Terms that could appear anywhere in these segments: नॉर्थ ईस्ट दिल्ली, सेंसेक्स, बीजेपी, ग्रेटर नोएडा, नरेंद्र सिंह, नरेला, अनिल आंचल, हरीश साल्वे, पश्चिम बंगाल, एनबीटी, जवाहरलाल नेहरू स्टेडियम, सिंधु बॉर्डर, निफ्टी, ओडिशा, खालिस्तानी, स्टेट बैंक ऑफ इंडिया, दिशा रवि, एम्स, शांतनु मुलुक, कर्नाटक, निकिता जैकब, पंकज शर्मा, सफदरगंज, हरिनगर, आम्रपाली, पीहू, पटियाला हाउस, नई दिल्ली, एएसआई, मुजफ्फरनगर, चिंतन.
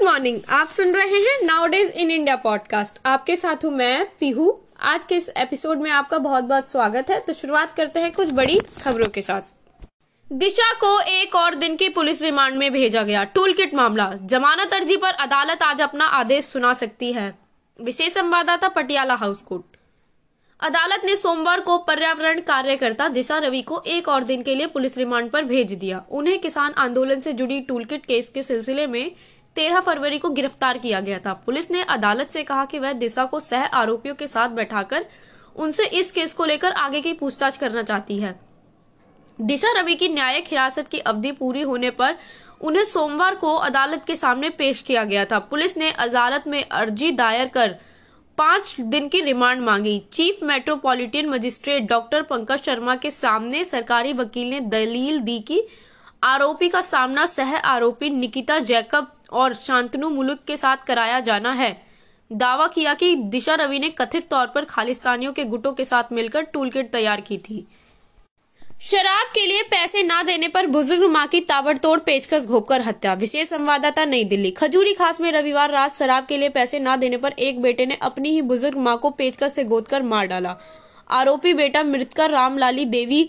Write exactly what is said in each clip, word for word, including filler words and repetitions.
Good morning, आप सुन रहे हैं नाउडेज इन इंडिया पॉडकास्ट। आपके साथ हूँ मैं पीहू। आज के इस एपिसोड में आपका बहुत बहुत स्वागत है। तो शुरुआत करते हैं कुछ बड़ी खबरों के साथ। दिशा को एक और दिन की पुलिस रिमांड में भेजा गया। टूलकिट मामला, जमानत अर्जी पर अदालत आज अपना आदेश सुना सकती है। विशेष संवाददाता पटियाला हाउस कोर्ट। अदालत ने सोमवार को पर्यावरण कार्यकर्ता दिशा रवि को एक और दिन के लिए पुलिस रिमांड पर भेज दिया। उन्हें किसान आंदोलन से जुड़ी टूलकिट केस के सिलसिले में तेरह फरवरी को गिरफ्तार किया गया था। पुलिस ने अदालत से कहा कि वह दिशा को सह आरोपियों के साथ बैठाकर उनसे इस केस को लेकर आगे की पूछताछ करना चाहती है। दिशा रवि की न्यायिक हिरासत की अवधि पूरी होने पर उन्हें सोमवार को अदालत के सामने पेश किया गया था। पुलिस ने अदालत में अर्जी दायर कर पांच दिन की रिमांड मांगी। Chief metropolitan magistrate doctor पंकज शर्मा के सामने सरकारी वकील ने दलील दी कि आरोपी का सामना सह आरोपी निकिता जैकब और शांतनु मुलुक के साथ कराया जाना है। दावा किया कि दिशा रवि ने कथित तौर पर खालिस्तानियों के गुटों के साथ मिलकर टूलकिट तैयार की थी। शराब के लिए पैसे ना देने पर बुजुर्ग मां की ताबड़तोड़ पेचकस घोंपकर हत्या। विशेष संवाददाता नई दिल्ली। खजूरी खास में रविवार रात शराब के लिए पैसे ना देने पर एक बेटे ने अपनी ही बुजुर्ग मां को पेचकस से गोदकर मार डाला। आरोपी बेटा मृतका रामलाली देवी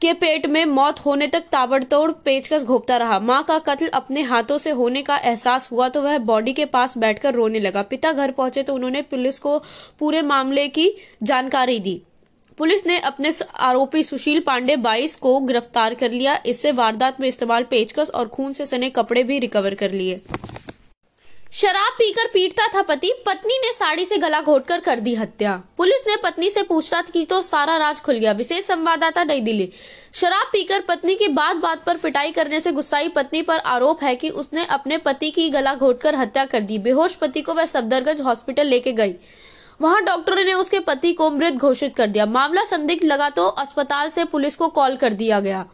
के पेट में मौत होने तक ताबड़तोड़ पेचकस घोंपता रहा। मां का कत्ल अपने हाथों से होने का एहसास हुआ तो वह बॉडी के पास बैठकर रोने लगा। पिता घर पहुंचे तो उन्होंने पुलिस को पूरे मामले की जानकारी दी। पुलिस ने अपने आरोपी सुशील पांडे बाईस को गिरफ्तार कर लिया। इससे वारदात में इस्तेमाल पेचकस और खून से सने कपड़े भी रिकवर कर लिए। शराब पीकर पीटता था पति, पत्नी ने साड़ी से गला घोंटकर कर दी हत्या। पुलिस ने पत्नी से पूछताछ की तो सारा राज खुल गया। विशेष संवाददाता नई दिल्ली। शराब पीकर पत्नी की बात बात पर पिटाई करने से गुस्साई पत्नी पर आरोप है कि उसने अपने पति की गला घोंटकर हत्या कर दी। बेहोश पति को वह सफदरगंज हॉस्पिटल लेके गई। वहां डॉक्टरों ने उसके पति को मृत घोषित कर दिया। मामला संदिग्ध लगा तो अस्पताल से पुलिस को कॉल कर दिया गया।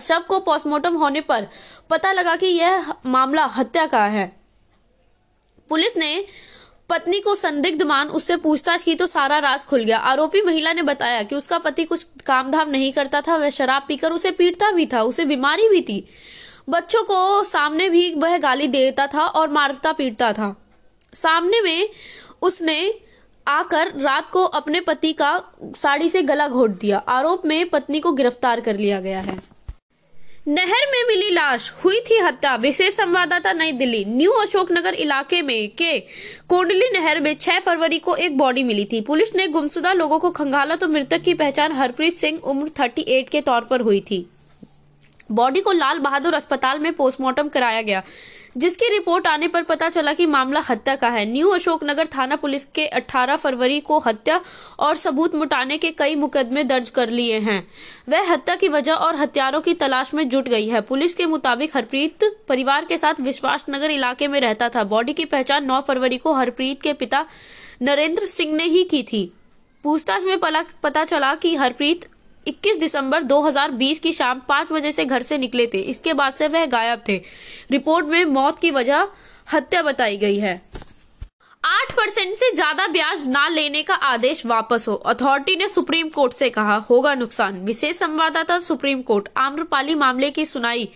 शव को पोस्टमार्टम होने पर पता लगा कि यह मामला हत्या का है। पुलिस ने पत्नी को संदिग्ध मान उससे पूछताछ की तो सारा राज खुल गया। आरोपी महिला ने बताया कि उसका पति कुछ काम धाम नहीं करता था। वह शराब पीकर उसे पीटता भी था। उसे बीमारी भी थी। बच्चों को सामने भी वह गाली देता था और मारता पीटता था। सामने में उसने आकर रात को अपने पति का साड़ी से गला घोंट दिया। आरोप में पत्नी को गिरफ्तार कर लिया गया है। नहर में मिली लाश, हुई थी हत्या। विशेष संवाददाता नई दिल्ली। न्यू अशोकनगर इलाके में के कोंडली नहर में छह फरवरी को एक बॉडी मिली थी। पुलिस ने गुमशुदा लोगों को खंगाला तो मृतक की पहचान हरप्रीत सिंह उम्र अड़तीस के तौर पर हुई थी। बॉडी को लाल बहादुर अस्पताल में पोस्टमार्टम कराया गया, जिसकी रिपोर्ट आने पर पता चला कि मामला हत्या का है। न्यू अशोकनगर थाना पुलिस के अठारह फरवरी को हत्या और सबूत मिटाने के कई मुकदमे दर्ज कर लिए हैं। वह हत्या की वजह और हत्यारों की तलाश में जुट गई है। पुलिस के मुताबिक हरप्रीत परिवार के साथ विश्वास नगर इलाके में रहता था। बॉडी की पहचान नौ फरवरी को हरप्रीत के पिता नरेंद्र सिंह ने ही की थी। पूछताछ में पता चला कि हरप्रीत इक्कीस दिसंबर दो हज़ार बीस की शाम पाँच बजे से घर से निकले थे। इसके बाद से वह गायब थे। रिपोर्ट में मौत की वजह हत्या बताई गई है। आठ परसेंट से ज्यादा ब्याज ना लेने का आदेश वापस हो, अथॉरिटी ने सुप्रीम कोर्ट से कहा, होगा नुकसान। विशेष संवाददाता सुप्रीम कोर्ट। आम्रपाली मामले की सुनाई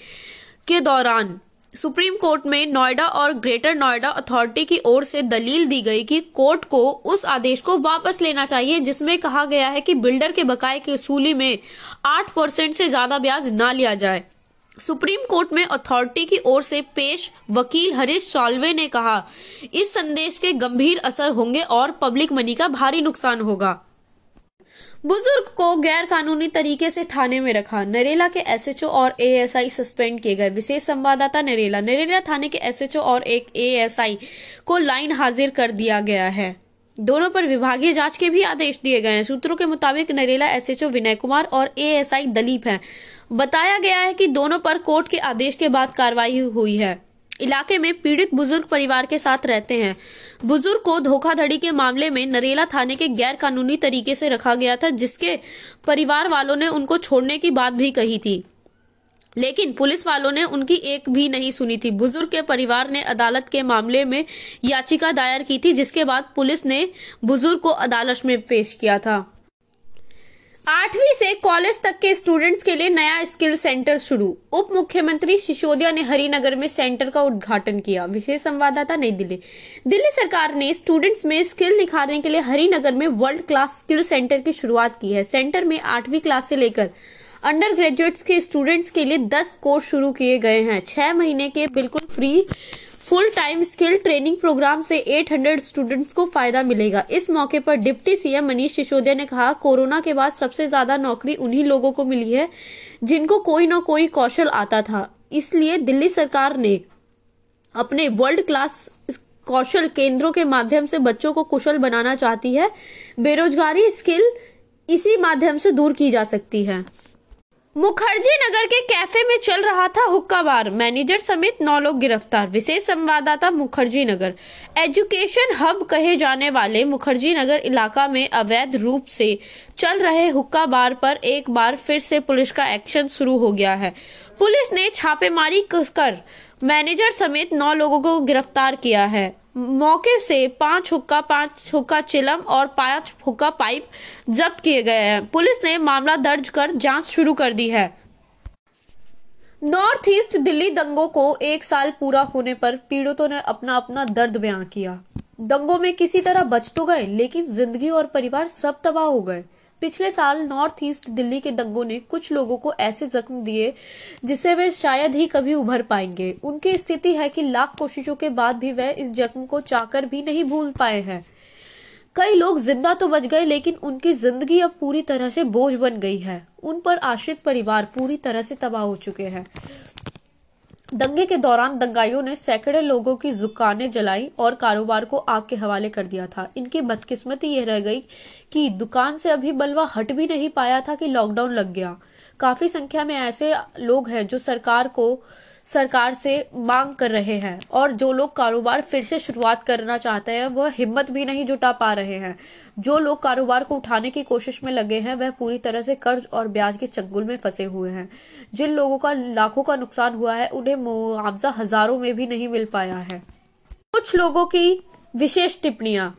के दौरान सुप्रीम कोर्ट में नोएडा और ग्रेटर नोएडा अथॉरिटी की ओर से दलील दी गई कि कोर्ट को उस आदेश को वापस लेना चाहिए जिसमें कहा गया है कि बिल्डर के बकाये की वसूली में आठ परसेंट से ज्यादा ब्याज ना लिया जाए। सुप्रीम कोर्ट में अथॉरिटी की ओर से पेश वकील हरीश साल्वे ने कहा, इस संदेश के गंभीर असर होंगे और पब्लिक मनी का भारी नुकसान होगा। बुजुर्ग को गैर कानूनी तरीके से थाने में रखा। नरेला के एसएचओ और एएसआई सस्पेंड किए गए। विशेष संवाददाता नरेला। नरेला थाने के एसएचओ और एक एएसआई को लाइन हाजिर कर दिया गया है। दोनों पर विभागीय जांच के भी आदेश दिए गए हैं। सूत्रों के मुताबिक नरेला एसएचओ विनय कुमार और एएसआई दिलीप हैं। बताया गया है कि दोनों पर कोर्ट के आदेश के बाद कार्रवाई हुई है। इलाके में पीड़ित बुजुर्ग परिवार के साथ रहते हैं। बुजुर्ग को धोखाधड़ी के मामले में नरेला थाने के गैर कानूनी तरीके से रखा गया था, जिसके परिवार वालों ने उनको छोड़ने की बात भी कही थी, लेकिन पुलिस वालों ने उनकी एक भी नहीं सुनी थी। बुजुर्ग के परिवार ने अदालत के मामले में याचिका दायर की थी, जिसके बाद पुलिस ने बुजुर्ग को अदालत में पेश किया था। आठवीं से कॉलेज तक के स्टूडेंट्स के लिए नया स्किल सेंटर शुरू। उप मुख्यमंत्री सिसोदिया ने हरिनगर में सेंटर का उद्घाटन किया। विशेष संवाददाता नई दिल्ली। दिल्ली सरकार ने स्टूडेंट्स में स्किल निखारने के लिए हरिनगर में वर्ल्ड क्लास स्किल सेंटर की शुरुआत की है। सेंटर में आठवीं क्लास से लेकर अंडर ग्रेजुएट्स के स्टूडेंट्स के लिए दस कोर्स शुरू किए गए हैं। छह महीने के बिल्कुल free full time skill training program से आठ सौ स्टूडेंट्स को फायदा मिलेगा। इस मौके पर डिप्टी सीएम मनीष सिसोदिया ने कहा, कोरोना के बाद सबसे ज्यादा नौकरी उन्हीं लोगों को मिली है जिनको कोई ना कोई कौशल आता था, इसलिए दिल्ली सरकार ने अपने वर्ल्ड क्लास कौशल केंद्रों के माध्यम से बच्चों को कुशल बनाना चाहती है। बेरोजगारी स्किल इसी माध्यम से दूर की जा सकती है। मुखर्जी नगर के कैफे में चल रहा था हुक्का बार, मैनेजर समेत नौ लोग गिरफ्तार। विशेष संवाददाता मुखर्जी नगर। एजुकेशन हब कहे जाने वाले मुखर्जी नगर इलाका में अवैध रूप से चल रहे हुक्का बार पर एक बार फिर से पुलिस का एक्शन शुरू हो गया है। पुलिस ने छापेमारी कर मैनेजर समेत नौ लोगों को गिरफ्तार किया है। मौके से पांच हुक्का, पांच हुक्का चिलम और पांच हुक्का पाइप जब्त किए गए हैं। पुलिस ने मामला दर्ज कर जांच शुरू कर दी है। नॉर्थ ईस्ट दिल्ली दंगों को एक साल पूरा होने पर पीड़ितों ने अपना अपना दर्द बयां किया। दंगों में किसी तरह बच तो गए, लेकिन जिंदगी और परिवार सब तबाह हो गए। पिछले साल नॉर्थ ईस्ट दिल्ली के दंगों ने कुछ लोगों को ऐसे जख्म दिए जिसे वे शायद ही कभी उभर पाएंगे। उनकी स्थिति है कि लाख कोशिशों के बाद भी वे इस जख्म को चाहकर भी नहीं भूल पाए हैं। कई लोग जिंदा तो बच गए, लेकिन उनकी जिंदगी अब पूरी तरह से बोझ बन गई है। उन पर आश्रित परिवार पूरी तरह से तबाह हो चुके हैं। दंगे के दौरान दंगाइयों ने सैकड़ों लोगों की दुकानें जलाई और कारोबार को आग के हवाले कर दिया था। इनकी बदकिस्मती यह रह गई कि दुकान से अभी बलवा हट भी नहीं पाया था कि लॉकडाउन लग गया। काफी संख्या में ऐसे लोग हैं जो सरकार को सरकार से मांग कर रहे हैं, और जो लोग कारोबार फिर से शुरुआत करना चाहते हैं वह हिम्मत भी नहीं जुटा पा रहे हैं। जो लोग कारोबार को उठाने की कोशिश में लगे हैं वह पूरी तरह से कर्ज और ब्याज के चंगुल में फंसे हुए हैं। जिन लोगों का लाखों का नुकसान हुआ है उन्हें मुआवजा हजारों में भी नहीं मिल पाया है। कुछ लोगों की विशेष टिप्पणियां।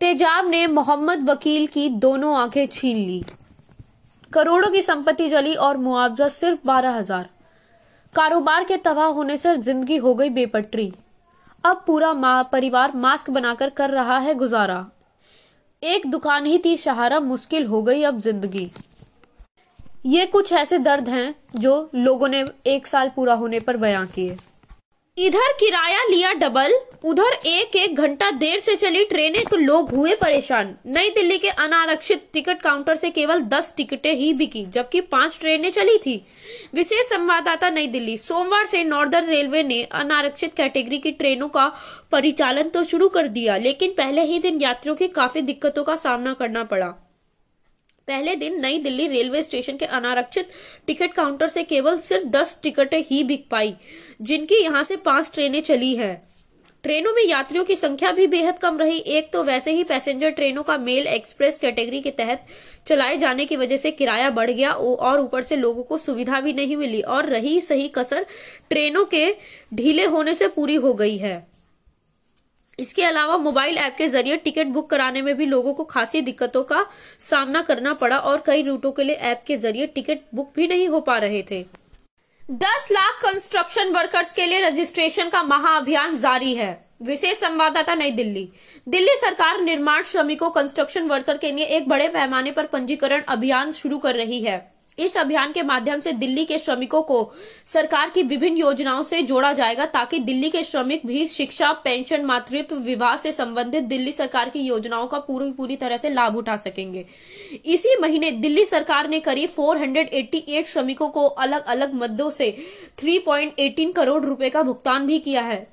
तेजाब ने मोहम्मद वकील की दोनों आंखें छीन ली, करोड़ों की संपत्ति जली और मुआवजा सिर्फ बारह हजार। कारोबार के तबाह होने से जिंदगी हो गई बेपटरी। अब पूरा माँ परिवार मास्क बनाकर कर रहा है गुजारा। एक दुकान ही थी सहारा, मुश्किल हो गई अब जिंदगी। ये कुछ ऐसे दर्द हैं जो लोगों ने एक साल पूरा होने पर बयां किए। इधर किराया लिया डबल, उधर एक एक घंटा देर से चली ट्रेनें तो लोग हुए परेशान। नई दिल्ली के अनारक्षित टिकट काउंटर से केवल दस टिकटें ही बिकी, जबकि पांच ट्रेनें चली थी। विशेष संवाददाता नई दिल्ली। सोमवार से नॉर्दर्न रेलवे ने अनारक्षित कैटेगरी की ट्रेनों का परिचालन तो शुरू कर दिया, लेकिन पहले ही दिन यात्रियों की काफी दिक्कतों का सामना करना पड़ा। पहले दिन नई दिल्ली रेलवे स्टेशन के अनारक्षित टिकट काउंटर से केवल सिर्फ दस टिकटें ही बिक पाई, जिनकी यहां से पांच ट्रेनें चली है। ट्रेनों में यात्रियों की संख्या भी बेहद कम रही। एक तो वैसे ही पैसेंजर ट्रेनों का मेल एक्सप्रेस कैटेगरी के तहत चलाए जाने की वजह से किराया बढ़ गया, और ऊपर से लोगों को सुविधा भी नहीं मिली, और रही सही कसर ट्रेनों के ढीले होने से पूरी हो गई है। इसके अलावा मोबाइल ऐप के जरिए टिकट बुक कराने में भी लोगों को खासी दिक्कतों का सामना करना पड़ा, और कई रूटों के लिए ऐप के जरिए टिकट बुक भी नहीं हो पा रहे थे। दस लाख कंस्ट्रक्शन वर्कर्स के लिए रजिस्ट्रेशन का महाअभियान जारी है। विशेष संवाददाता नई दिल्ली। दिल्ली सरकार निर्माण श्रमिकों, कंस्ट्रक्शन वर्कर के लिए एक बड़े पैमाने पर पंजीकरण अभियान शुरू कर रही है। इस अभियान के माध्यम से दिल्ली के श्रमिकों को सरकार की विभिन्न योजनाओं से जोड़ा जाएगा, ताकि दिल्ली के श्रमिक भी शिक्षा, पेंशन, मातृत्व, विवाह से संबंधित दिल्ली सरकार की योजनाओं का पूरी पूरी तरह से लाभ उठा सकेंगे। इसी महीने दिल्ली सरकार ने करीब चार सौ अट्ठासी श्रमिकों को अलग अलग मदों से तीन पॉइंट एक आठ करोड़ रुपए का भुगतान भी किया है।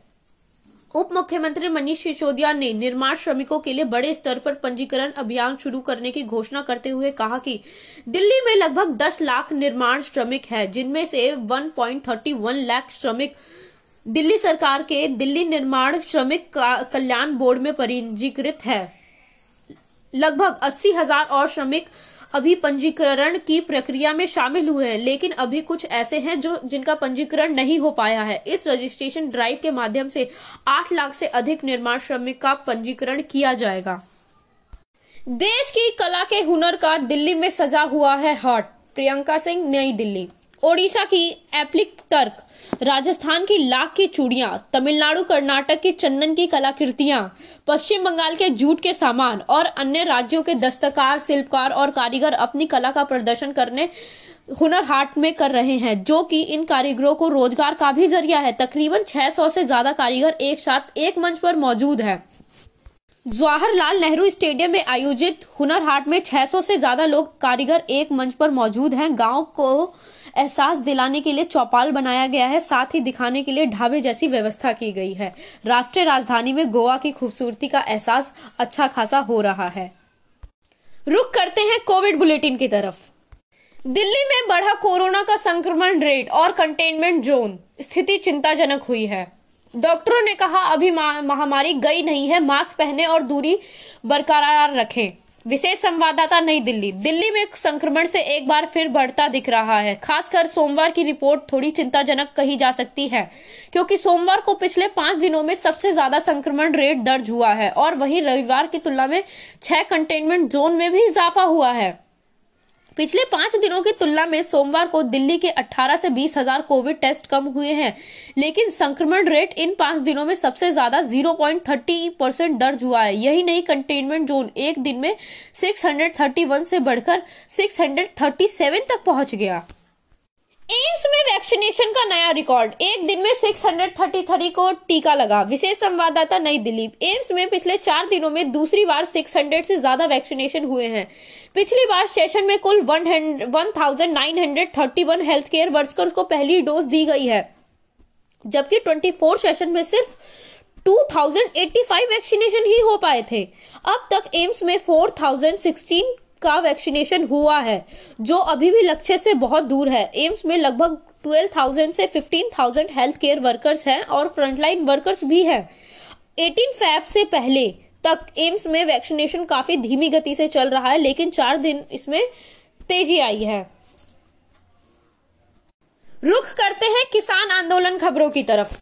उप मुख्यमंत्री मनीष सिसोदिया ने निर्माण श्रमिकों के लिए बड़े स्तर पर पंजीकरण अभियान शुरू करने की घोषणा करते हुए कहा कि दिल्ली में लगभग दस लाख निर्माण श्रमिक हैं, जिनमें से एक पॉइंट तीन एक लाख श्रमिक दिल्ली सरकार के दिल्ली निर्माण श्रमिक कल्याण बोर्ड में पंजीकृत है। लगभग अस्सी हजार और श्रमिक अभी पंजीकरण की प्रक्रिया में शामिल हुए हैं, लेकिन अभी कुछ ऐसे हैं जो जिनका पंजीकरण नहीं हो पाया है। इस रजिस्ट्रेशन ड्राइव के माध्यम से आठ लाख से अधिक निर्माण श्रमिक का पंजीकरण किया जाएगा। देश की कला के हुनर का दिल्ली में सजा हुआ है हार्ट, प्रियंका सिंह नई दिल्ली। ओडिशा की एप्लिक तर्क, राजस्थान की लाख की चूड़ियां, तमिलनाडु कर्नाटक की चंदन की कलाकृतियां, पश्चिम बंगाल के जूट के सामान और अन्य राज्यों के दस्तकार, शिल्पकार और कारीगर अपनी कला का प्रदर्शन करने हुनर हाट में कर रहे हैं, जो कि इन कारीगरों को रोजगार का भी जरिया है। तकरीबन छह सौ से ज्यादा कारीगर एक साथ एक मंच पर मौजूद है। जवाहरलाल नेहरू स्टेडियम में आयोजित हुनर हाट में छह सौ से ज्यादा लोग कारीगर एक मंच पर मौजूद हैं। गांव को एहसास दिलाने के लिए चौपाल बनाया गया है, साथ ही दिखाने के लिए ढाबे जैसी व्यवस्था की गई है। राष्ट्रीय राजधानी में गोवा की खूबसूरती का एहसास अच्छा खासा हो रहा है। रुक करते हैं कोविड बुलेटिन की तरफ। दिल्ली में बढ़ा कोरोना का संक्रमण रेट और कंटेनमेंट जोन, स्थिति चिंताजनक हुई है। डॉक्टरों ने कहा अभी महामारी गई नहीं है, मास्क पहने और दूरी बरकरार रखें। विशेष संवाददाता नई दिल्ली। दिल्ली में संक्रमण से एक बार फिर बढ़ता दिख रहा है। खासकर सोमवार की रिपोर्ट थोड़ी चिंताजनक कही जा सकती है, क्योंकि सोमवार को पिछले पांच दिनों में सबसे ज्यादा संक्रमण रेट दर्ज हुआ है और वहीं रविवार की तुलना में छह कंटेनमेंट जोन में भी इजाफा हुआ है। पिछले पांच दिनों की तुलना में सोमवार को दिल्ली के अठारह से बीस हजार कोविड टेस्ट कम हुए हैं, लेकिन संक्रमण रेट इन पांच दिनों में सबसे ज्यादा ज़ीरो पॉइंट तीस परसेंट दर्ज हुआ है। यही नहीं, कंटेनमेंट जोन एक दिन में छह सौ इकतीस से बढ़कर छह सौ सैंतीस तक पहुंच गया। एम्स में वैक्सीनेशन का नया रिकॉर्ड, एक दिन में छह सौ तैंतीस को टीका लगा। विशेष संवाददाता नई दिल्ली। एम्स में पिछले चार दिनों में दूसरी बार छह सौ से ज्यादा वैक्सीनेशन हुए हैं। पिछली बार सेशन में कुल उन्नीस सौ इकतीस हेल्थ केयर वर्कर्स को पहली डोज दी गई है, जबकि चौबीस सेशन में सिर्फ दो हज़ार पचासी वैक्सीनेशन ही हो पाए थे। अब तक एम्स में चार हज़ार सोलह का वैक्सीनेशन हुआ है, जो अभी भी लक्ष्य से बहुत दूर है। एम्स में लगभग बारह हज़ार से पंद्रह हज़ार हेल्थ केयर वर्कर्स हैं और फ्रंटलाइन वर्कर्स भी हैं। अठारह फरवरी से पहले तक एम्स में वैक्सीनेशन काफी धीमी गति से चल रहा है, लेकिन चार दिन इसमें तेजी आई है। रुख करते हैं किसान आंदोलन खबरों की तरफ।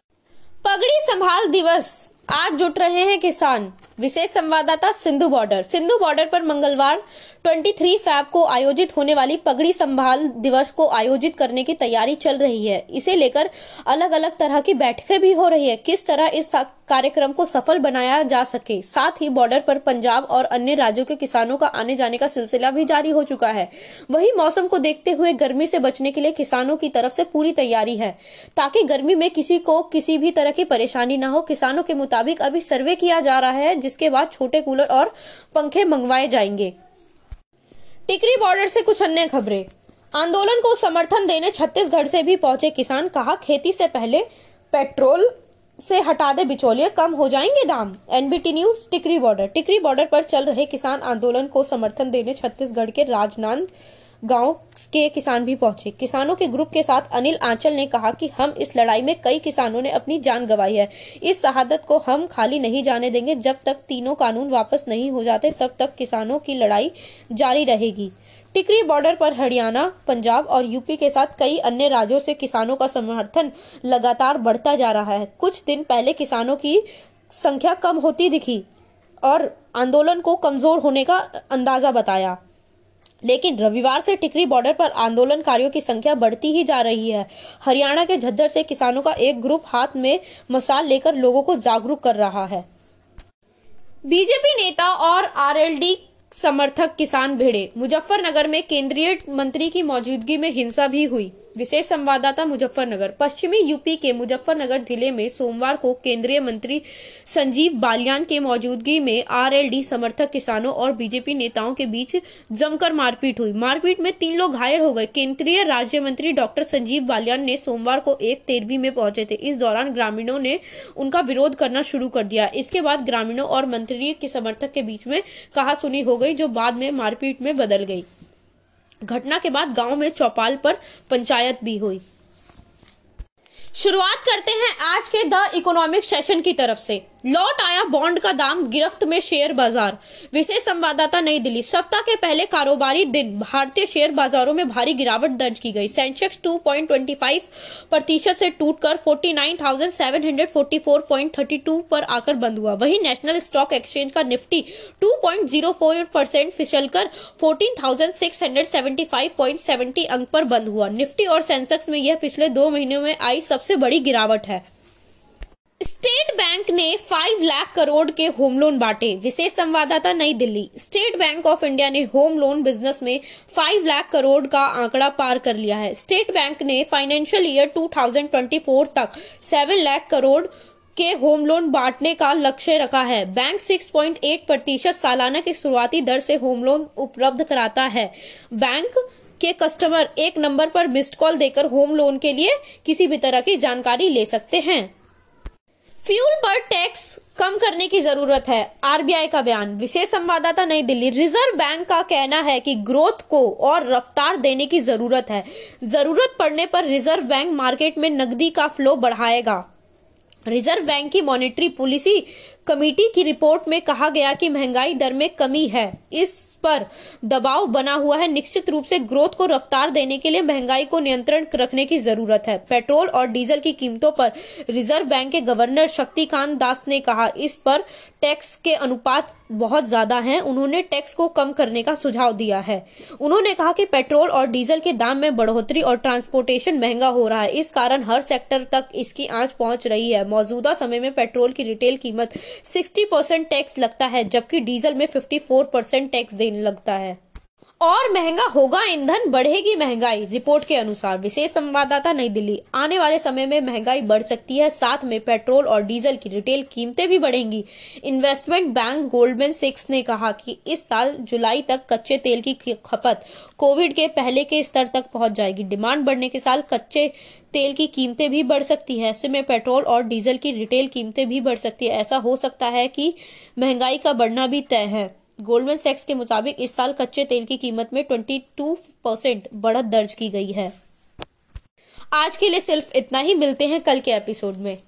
पगड़ी संभाल दिवस, आज जुट रहे हैं किसान। विशेष संवाददाता सिंधु बॉर्डर। सिंधु बॉर्डर पर मंगलवार तेईस फरवरी को आयोजित होने वाली पगड़ी संभाल दिवस को आयोजित करने की तैयारी चल रही है। इसे लेकर अलग अलग तरह की बैठकें भी हो रही है, किस तरह इस कार्यक्रम को सफल बनाया जा सके। साथ ही बॉर्डर पर पंजाब और अन्य राज्यों के किसानों का आने जाने का सिलसिला भी जारी हो चुका है। वहीं मौसम को देखते हुए गर्मी से बचने के लिए किसानों की तरफ से पूरी तैयारी है, ताकि गर्मी में किसी को किसी भी तरह की परेशानी ना हो। किसानों के मुताबिक अभी सर्वे किया जा रहा है, जिसके बाद छोटे कूलर और पंखे मंगवाए जाएंगे। टिकरी बॉर्डर से कुछ अन्य खबरें। आंदोलन को समर्थन देने छत्तीसगढ़ से भी पहुंचे किसान, कहा खेती से पहले पेट्रोल से हटा दे बिचौलिए, कम हो जाएंगे दाम। एनबीटी news Tikri border. Tikri border पर चल रहे किसान आंदोलन को समर्थन देने छत्तीसगढ़ के राजनांद गांव के किसान भी पहुंचे। किसानों के ग्रुप के साथ अनिल आंचल ने कहा कि हम इस लड़ाई में कई किसानों ने अपनी जान गंवाई है, इस शहादत को हम खाली नहीं जाने देंगे। जब तक तीनों कानून वापस नहीं हो जाते, तब तक किसानों की लड़ाई जारी रहेगी। टिकरी बॉर्डर पर हरियाणा, पंजाब और यूपी के साथ कई अन्य राज्यों से किसानों का समर्थन लगातार बढ़ता जा रहा है। कुछ दिन पहले किसानों की संख्या कम होती दिखी और आंदोलन को कमजोर होने का अंदाजा बताया, लेकिन रविवार से टिकरी बॉर्डर पर आंदोलनकारियों की संख्या बढ़ती ही जा रही है। हरियाणा के झज्जर से किसानों का एक ग्रुप हाथ में मशाल लेकर लोगों को जागरूक कर रहा है। बीजेपी नेता और आरएलडी समर्थक किसान भिड़े। मुजफ्फरनगर में केंद्रीय मंत्री की मौजूदगी में हिंसा भी हुई। विशेष संवाददाता मुजफ्फरनगर। पश्चिमी यूपी के मुजफ्फरनगर जिले में सोमवार को केंद्रीय मंत्री संजीव बालियान के मौजूदगी में आरएलडी समर्थक किसानों और बीजेपी नेताओं के बीच जमकर मारपीट हुई। मारपीट में तीन लोग घायल हो गए। केंद्रीय राज्य मंत्री डॉक्टर संजीव बालियान ने सोमवार को एक तेरहवीं में पहुंचे थे। इस दौरान ग्रामीणों ने उनका विरोध करना शुरू कर दिया। इसके बाद ग्रामीणों और मंत्री के समर्थक के बीच में कहासुनी हो गई, जो बाद में मारपीट में बदल गई। घटना के बाद गांव में चौपाल पर पंचायत भी हुई। शुरुआत करते हैं आज के द इकोनॉमिक सेशन की तरफ से। लौट आया बॉन्ड का दाम, गिरफ्त में शेयर बाजार। विशेष संवाददाता नई दिल्ली। सप्ताह के पहले कारोबारी दिन भारतीय शेयर बाजारों में भारी गिरावट दर्ज की गई। सेंसेक्स दो पॉइंट दो पाँच प्रतिशत से टूटकर उनचास हज़ार सात सौ चौवालीस पॉइंट तीन दो पर आकर बंद हुआ। वहीं नेशनल स्टॉक एक्सचेंज का निफ्टी दो पॉइंट शून्य चार परसेंट फिसलकर चौदह हज़ार छह सौ पचहत्तर पॉइंट सत्तर अंक पर बंद हुआ। निफ्टी और सेंसेक्स में यह पिछले दो महीनों में आई सबसे बड़ी गिरावट है। स्टेट बैंक ने पाँच लाख करोड़ के होम लोन बांटे। विशेष संवाददाता नई दिल्ली। स्टेट बैंक ऑफ इंडिया ने होम लोन बिजनेस में पाँच लाख करोड़ का आंकड़ा पार कर लिया है। स्टेट बैंक ने फाइनेंशियल ईयर दो हज़ार चौबीस तक सात लाख करोड़ के होम लोन बांटने का लक्ष्य रखा है। बैंक छह पॉइंट आठ प्रतिशत सालाना की शुरुआती दर से होम लोन उपलब्ध कराता है। बैंक के कस्टमर एक नंबर पर मिस्ड कॉल देकर होम लोन के लिए किसी भी तरह की जानकारी ले सकते हैं। फ्यूल पर टैक्स कम करने की जरूरत है, आरबीआई का बयान। विशेष संवाददाता नई दिल्ली। रिजर्व बैंक का कहना है कि ग्रोथ को और रफ्तार देने की जरूरत है। जरूरत पड़ने पर रिजर्व बैंक मार्केट में नकदी का फ्लो बढ़ाएगा। रिजर्व बैंक की मॉनेटरी पॉलिसी कमेटी की रिपोर्ट में कहा गया कि महंगाई दर में कमी है, इस पर दबाव बना हुआ है। निश्चित रूप से ग्रोथ को रफ्तार देने के लिए महंगाई को नियंत्रण रखने की जरूरत है। पेट्रोल और डीजल की कीमतों पर रिजर्व बैंक के गवर्नर शक्तिकांत दास ने कहा, इस पर टैक्स के अनुपात बहुत ज्यादा हैं। उन्होंने टैक्स को कम करने का सुझाव दिया है। उन्होंने कहा कि पेट्रोल और डीजल के दाम में बढ़ोतरी और ट्रांसपोर्टेशन महंगा हो रहा है, इस कारण हर सेक्टर तक इसकी आंच पहुंच रही है। मौजूदा समय में पेट्रोल की रिटेल कीमत साठ परसेंट टैक्स लगता है, जबकि डीजल में चौवन परसेंट टैक्स देने लगता है। और महंगा होगा ईंधन, बढ़ेगी महंगाई, रिपोर्ट के अनुसार। विशेष संवाददाता नई दिल्ली। आने वाले समय में महंगाई बढ़ सकती है, साथ में पेट्रोल और डीजल की रिटेल कीमतें भी बढ़ेंगी। इन्वेस्टमेंट बैंक गोल्डमैन सैक्स ने कहा कि इस साल जुलाई तक कच्चे तेल की खपत कोविड के पहले के स्तर तक पहुंच जाएगी। डिमांड बढ़ने के साथ कच्चे तेल की कीमतें भी बढ़ सकती है। ऐसे में पेट्रोल और डीजल की रिटेल कीमतें भी बढ़ सकती है। ऐसा हो सकता है कि महंगाई का बढ़ना भी तय है। गोल्डमैन सैक्स के मुताबिक इस साल कच्चे तेल की कीमत में बाईस परसेंट बढ़त दर्ज की गई है। आज के लिए सिर्फ इतना ही, मिलते हैं कल के एपिसोड में।